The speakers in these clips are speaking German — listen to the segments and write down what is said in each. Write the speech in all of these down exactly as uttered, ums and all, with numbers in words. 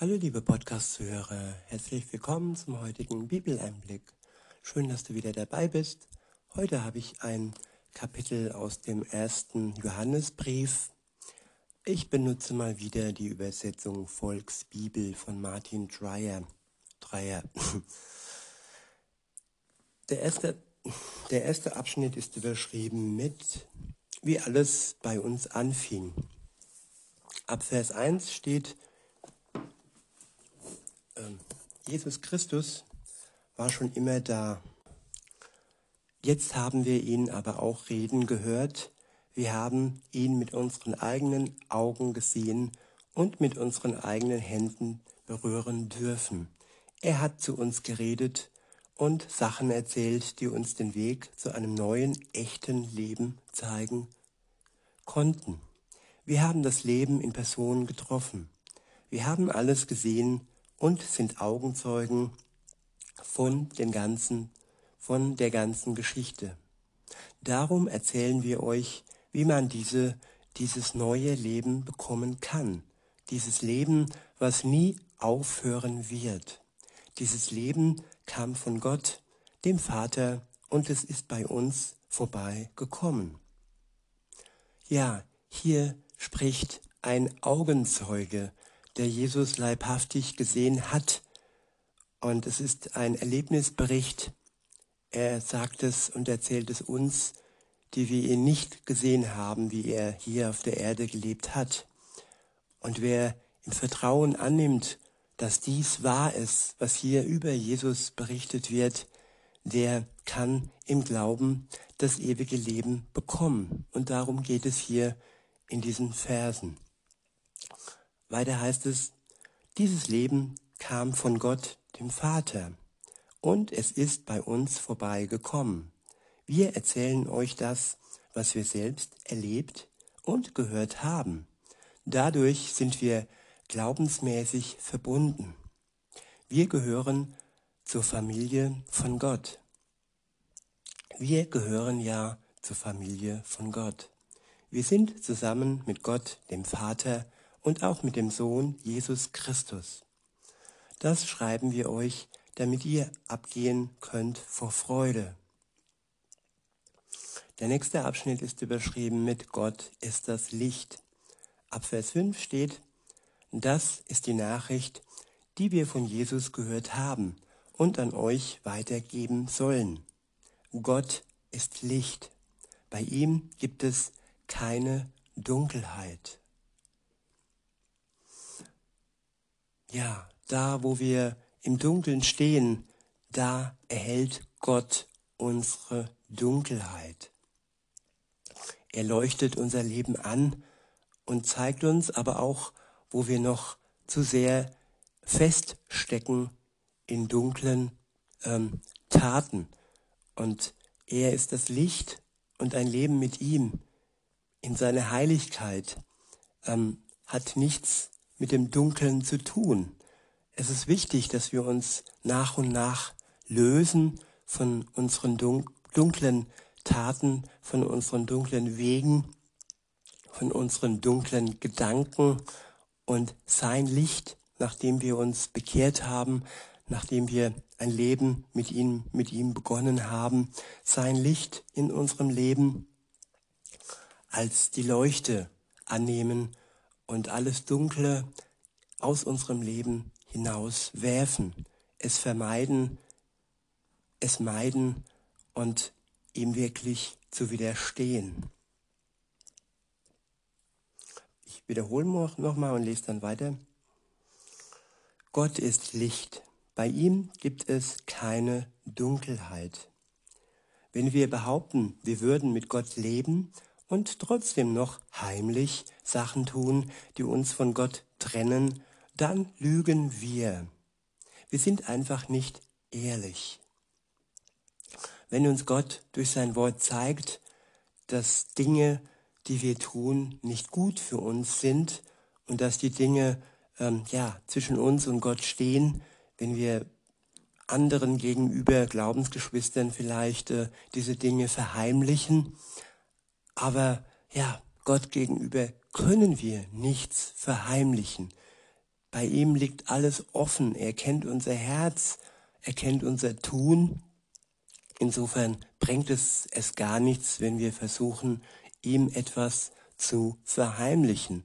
Hallo liebe Podcast-Zuhörer, herzlich willkommen zum heutigen Bibeleinblick. Schön, dass du wieder dabei bist. Heute habe ich ein Kapitel aus dem ersten Johannesbrief. Ich benutze mal wieder die Übersetzung Volksbibel von Martin Dreyer. Dreyer. Der erste, der erste Abschnitt ist überschrieben mit wie alles bei uns anfing. Ab Vers eins steht: Jesus Christus war schon immer da. Jetzt haben wir ihn aber auch reden gehört. Wir haben ihn mit unseren eigenen Augen gesehen und mit unseren eigenen Händen berühren dürfen. Er hat zu uns geredet und Sachen erzählt, die uns den Weg zu einem neuen, echten Leben zeigen konnten. Wir haben das Leben in Person getroffen. Wir haben alles gesehen und sind Augenzeugen von den ganzen, von der ganzen Geschichte. Darum erzählen wir euch, wie man diese, dieses neue Leben bekommen kann. Dieses Leben, was nie aufhören wird. Dieses Leben kam von Gott, dem Vater, und es ist bei uns vorbeigekommen. Ja, hier spricht ein Augenzeuge, der Jesus leibhaftig gesehen hat. Und es ist ein Erlebnisbericht. Er sagt es und erzählt es uns, die wir ihn nicht gesehen haben, wie er hier auf der Erde gelebt hat. Und wer im Vertrauen annimmt, dass dies wahr ist, was hier über Jesus berichtet wird, der kann im Glauben das ewige Leben bekommen. Und darum geht es hier in diesen Versen. Weiter heißt es, dieses Leben kam von Gott, dem Vater, und es ist bei uns vorbeigekommen. Wir erzählen euch das, was wir selbst erlebt und gehört haben. Dadurch sind wir glaubensmäßig verbunden. Wir gehören zur Familie von Gott. Wir gehören ja zur Familie von Gott. Wir sind zusammen mit Gott, dem Vater, und auch mit dem Sohn Jesus Christus. Das schreiben wir euch, damit ihr abgehen könnt vor Freude. Der nächste Abschnitt ist überschrieben mit Gott ist das Licht. Ab Vers fünf steht, das ist die Nachricht, die wir von Jesus gehört haben und an euch weitergeben sollen. Gott ist Licht. Bei ihm gibt es keine Dunkelheit. Ja, da wo wir im Dunkeln stehen, da erhält Gott unsere Dunkelheit. Er leuchtet unser Leben an und zeigt uns aber auch, wo wir noch zu sehr feststecken in dunklen ähm, Taten. Und er ist das Licht und ein Leben mit ihm in seiner Heiligkeit ähm, hat nichts mit dem Dunkeln zu tun. Es ist wichtig, dass wir uns nach und nach lösen von unseren dunklen Taten, von unseren dunklen Wegen, von unseren dunklen Gedanken und sein Licht, nachdem wir uns bekehrt haben, nachdem wir ein Leben mit ihm, mit ihm begonnen haben, sein Licht in unserem Leben als die Leuchte annehmen und alles Dunkle aus unserem Leben hinauswerfen, es vermeiden, es meiden und ihm wirklich zu widerstehen. Ich wiederhole nochmal und lese dann weiter. Gott ist Licht, bei ihm gibt es keine Dunkelheit. Wenn wir behaupten, wir würden mit Gott leben und trotzdem noch heimlich Sachen tun, die uns von Gott trennen, dann lügen wir. Wir sind einfach nicht ehrlich. Wenn uns Gott durch sein Wort zeigt, dass Dinge, die wir tun, nicht gut für uns sind und dass die Dinge ähm, ja, zwischen uns und Gott stehen, wenn wir anderen gegenüber, Glaubensgeschwistern vielleicht, äh, diese Dinge verheimlichen, aber ja, Gott gegenüber können wir nichts verheimlichen. Bei ihm liegt alles offen. Er kennt unser Herz, er kennt unser Tun. Insofern bringt es es gar nichts, wenn wir versuchen, ihm etwas zu verheimlichen.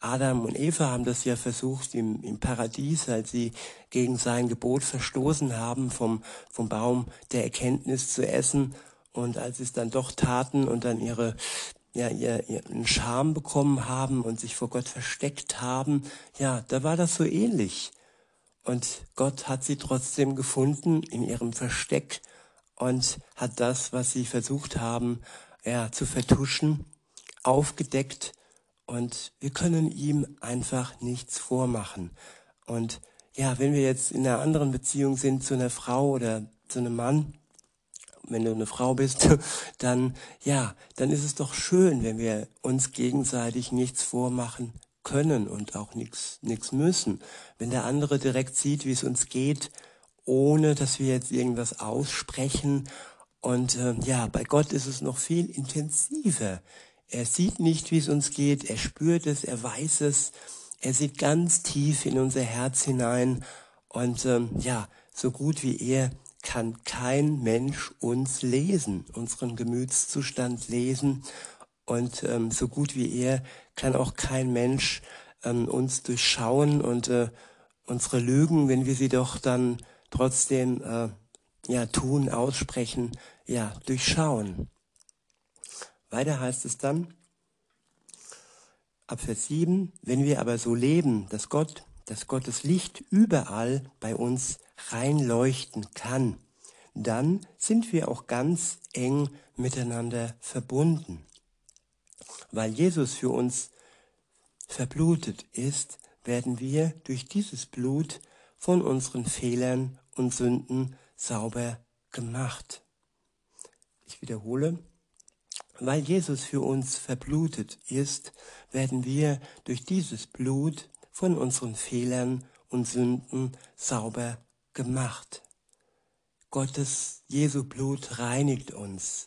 Adam und Eva haben das ja versucht im, im Paradies, als sie gegen sein Gebot verstoßen haben, vom, vom Baum der Erkenntnis zu essen. Und als sie es dann doch taten und dann ihre, ja, ihr, ihren Scham bekommen haben und sich vor Gott versteckt haben, ja, da war das so ähnlich. Und Gott hat sie trotzdem gefunden in ihrem Versteck und hat das, was sie versucht haben, ja, zu vertuschen, aufgedeckt. Und wir können ihm einfach nichts vormachen. Und ja, wenn wir jetzt in einer anderen Beziehung sind zu einer Frau oder zu einem Mann, wenn du eine Frau bist, dann, ja, dann ist es doch schön, wenn wir uns gegenseitig nichts vormachen können und auch nichts, nichts müssen. Wenn der andere direkt sieht, wie es uns geht, ohne dass wir jetzt irgendwas aussprechen. Und äh, ja, bei Gott ist es noch viel intensiver. Er sieht nicht, wie es uns geht, er spürt es, er weiß es, er sieht ganz tief in unser Herz hinein und ähm, ja, so gut wie er kann kein Mensch uns lesen, unseren Gemütszustand lesen und ähm, so gut wie er kann auch kein Mensch ähm, uns durchschauen und äh, unsere Lügen, wenn wir sie doch dann trotzdem äh, ja, tun, aussprechen, ja, durchschauen. Weiter heißt es dann, ab Vers sieben, wenn wir aber so leben, dass Gott, dass Gottes Licht überall bei uns reinleuchten kann, dann sind wir auch ganz eng miteinander verbunden. Weil Jesus für uns verblutet ist, werden wir durch dieses Blut von unseren Fehlern und Sünden sauber gemacht. Ich wiederhole. Weil Jesus für uns verblutet ist, werden wir durch dieses Blut von unseren Fehlern und Sünden sauber gemacht. Gottes Jesu Blut reinigt uns.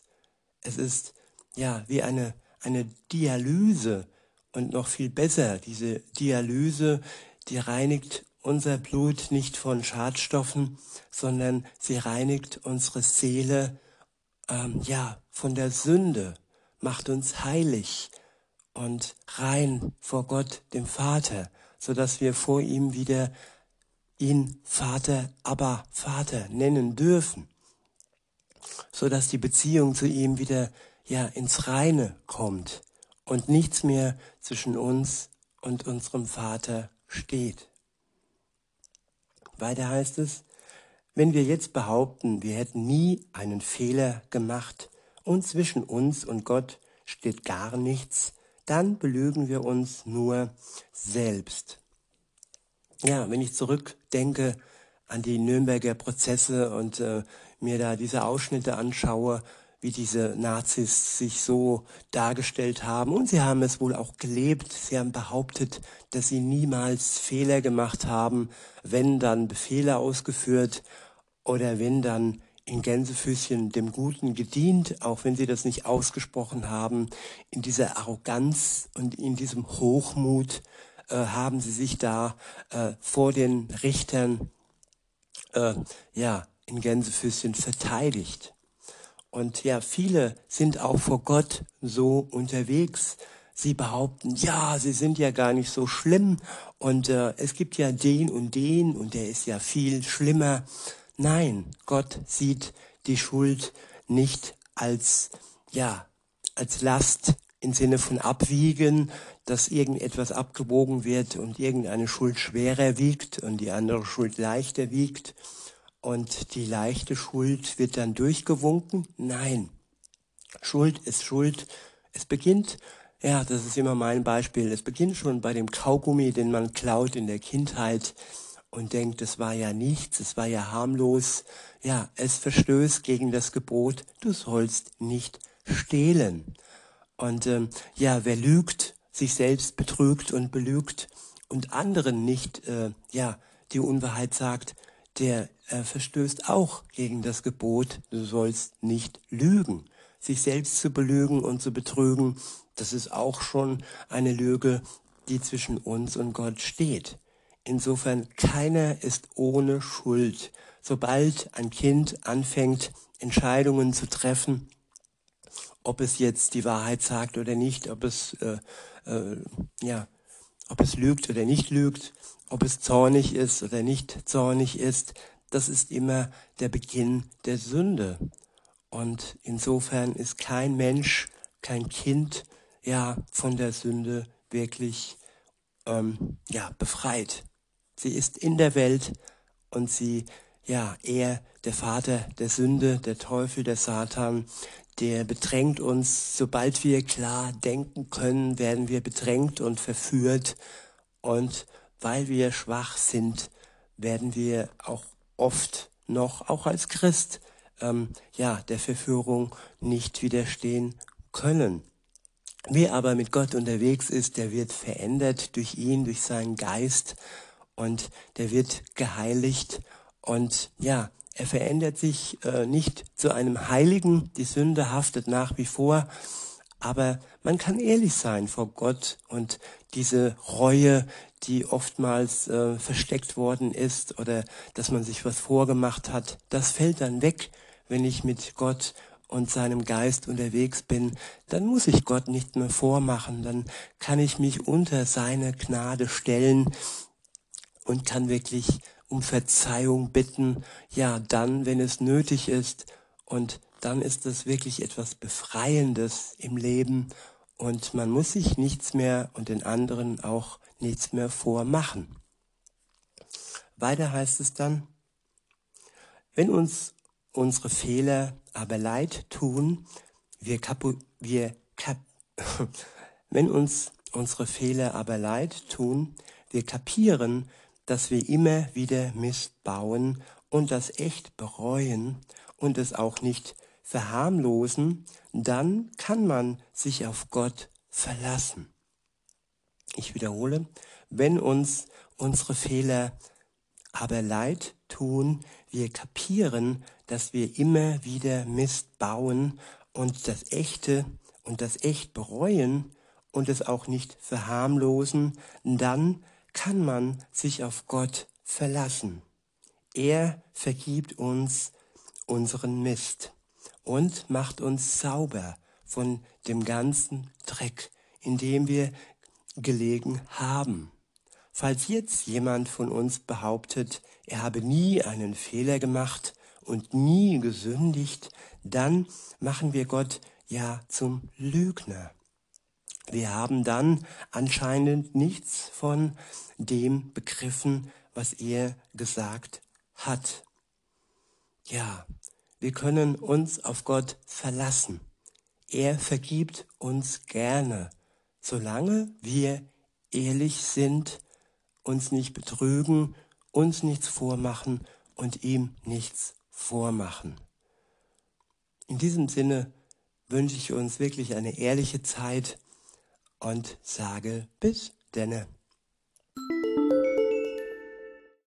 Es ist ja wie eine, eine Dialyse und noch viel besser. Diese Dialyse, die reinigt unser Blut nicht von Schadstoffen, sondern sie reinigt unsere Seele ähm, ja, von der Sünde, macht uns heilig und rein vor Gott, dem Vater, sodass wir vor ihm wieder ihn Vater, Abba, Vater nennen dürfen, sodass die Beziehung zu ihm wieder ja ins Reine kommt und nichts mehr zwischen uns und unserem Vater steht. Weiter heißt es, wenn wir jetzt behaupten, wir hätten nie einen Fehler gemacht, und zwischen uns und Gott steht gar nichts, dann belügen wir uns nur selbst. Ja, wenn ich zurückdenke an die Nürnberger Prozesse und äh, mir da diese Ausschnitte anschaue, wie diese Nazis sich so dargestellt haben, und sie haben es wohl auch gelebt, sie haben behauptet, dass sie niemals Fehler gemacht haben, wenn dann Befehle ausgeführt oder wenn dann in Gänsefüßchen dem Guten gedient, auch wenn sie das nicht ausgesprochen haben. In dieser Arroganz und in diesem Hochmut äh, haben sie sich da äh, vor den Richtern äh, ja, in Gänsefüßchen verteidigt. Und ja, viele sind auch vor Gott so unterwegs. Sie behaupten, ja, sie sind ja gar nicht so schlimm und äh, es gibt ja den und den und der ist ja viel schlimmer. Nein, Gott sieht die Schuld nicht als, ja, als Last im Sinne von Abwiegen, dass irgendetwas abgewogen wird und irgendeine Schuld schwerer wiegt und die andere Schuld leichter wiegt und die leichte Schuld wird dann durchgewunken. Nein, Schuld ist Schuld. Es beginnt, ja, das ist immer mein Beispiel, es beginnt schon bei dem Kaugummi, den man klaut in der Kindheit, und denkt, es war ja nichts, es war ja harmlos. Ja, es verstößt gegen das Gebot, du sollst nicht stehlen. Und ähm, ja, wer lügt, sich selbst betrügt und belügt und anderen nicht, äh, ja, die Unwahrheit sagt, der äh, verstößt auch gegen das Gebot, du sollst nicht lügen. Sich selbst zu belügen und zu betrügen, das ist auch schon eine Lüge, die zwischen uns und Gott steht. Insofern, keiner ist ohne Schuld. Sobald ein Kind anfängt, Entscheidungen zu treffen, ob es jetzt die Wahrheit sagt oder nicht, ob es, äh, äh, ja, ob es lügt oder nicht lügt, ob es zornig ist oder nicht zornig ist, das ist immer der Beginn der Sünde. Und insofern ist kein Mensch, kein Kind, ja, von der Sünde wirklich, ähm, ja, befreit. Sie ist in der Welt und sie, ja, er, der Vater der Sünde, der Teufel, der Satan, der bedrängt uns. Sobald wir klar denken können, werden wir bedrängt und verführt. Und weil wir schwach sind, werden wir auch oft noch, auch als Christ, ähm, ja, der Verführung nicht widerstehen können. Wer aber mit Gott unterwegs ist, der wird verändert durch ihn, durch seinen Geist, und der wird geheiligt. Und ja, er verändert sich äh, nicht zu einem Heiligen, die Sünde haftet nach wie vor, aber man kann ehrlich sein vor Gott, und diese Reue, die oftmals äh, versteckt worden ist oder dass man sich was vorgemacht hat, das fällt dann weg, wenn ich mit Gott und seinem Geist unterwegs bin. Dann muss ich Gott nicht mehr vormachen, dann kann ich mich unter seine Gnade stellen und kann wirklich um Verzeihung bitten, ja, dann, wenn es nötig ist. Und dann ist es wirklich etwas Befreiendes im Leben, und man muss sich nichts mehr und den anderen auch nichts mehr vormachen. Weiter heißt es dann: Wenn uns unsere Fehler aber leid tun, wir kapu wir kap wenn uns unsere Fehler aber leid tun, wir kapieren, dass wir immer wieder missbauen und das echt bereuen und es auch nicht verharmlosen, dann kann man sich auf Gott verlassen. Ich wiederhole: Wenn uns unsere Fehler aber leid tun, wir kapieren, dass wir immer wieder Mist bauen und das Echte und das echt bereuen und es auch nicht verharmlosen, dann kann man sich auf Gott verlassen. Er vergibt uns unseren Mist und macht uns sauber von dem ganzen Dreck, in dem wir gelegen haben. Falls jetzt jemand von uns behauptet, er habe nie einen Fehler gemacht und nie gesündigt, dann machen wir Gott ja zum Lügner. Wir haben dann anscheinend nichts von dem begriffen, was er gesagt hat. Ja, wir können uns auf Gott verlassen. Er vergibt uns gerne, solange wir ehrlich sind, uns nicht betrügen, uns nichts vormachen und ihm nichts vormachen. In diesem Sinne wünsche ich uns wirklich eine ehrliche Zeit und sage bis denne.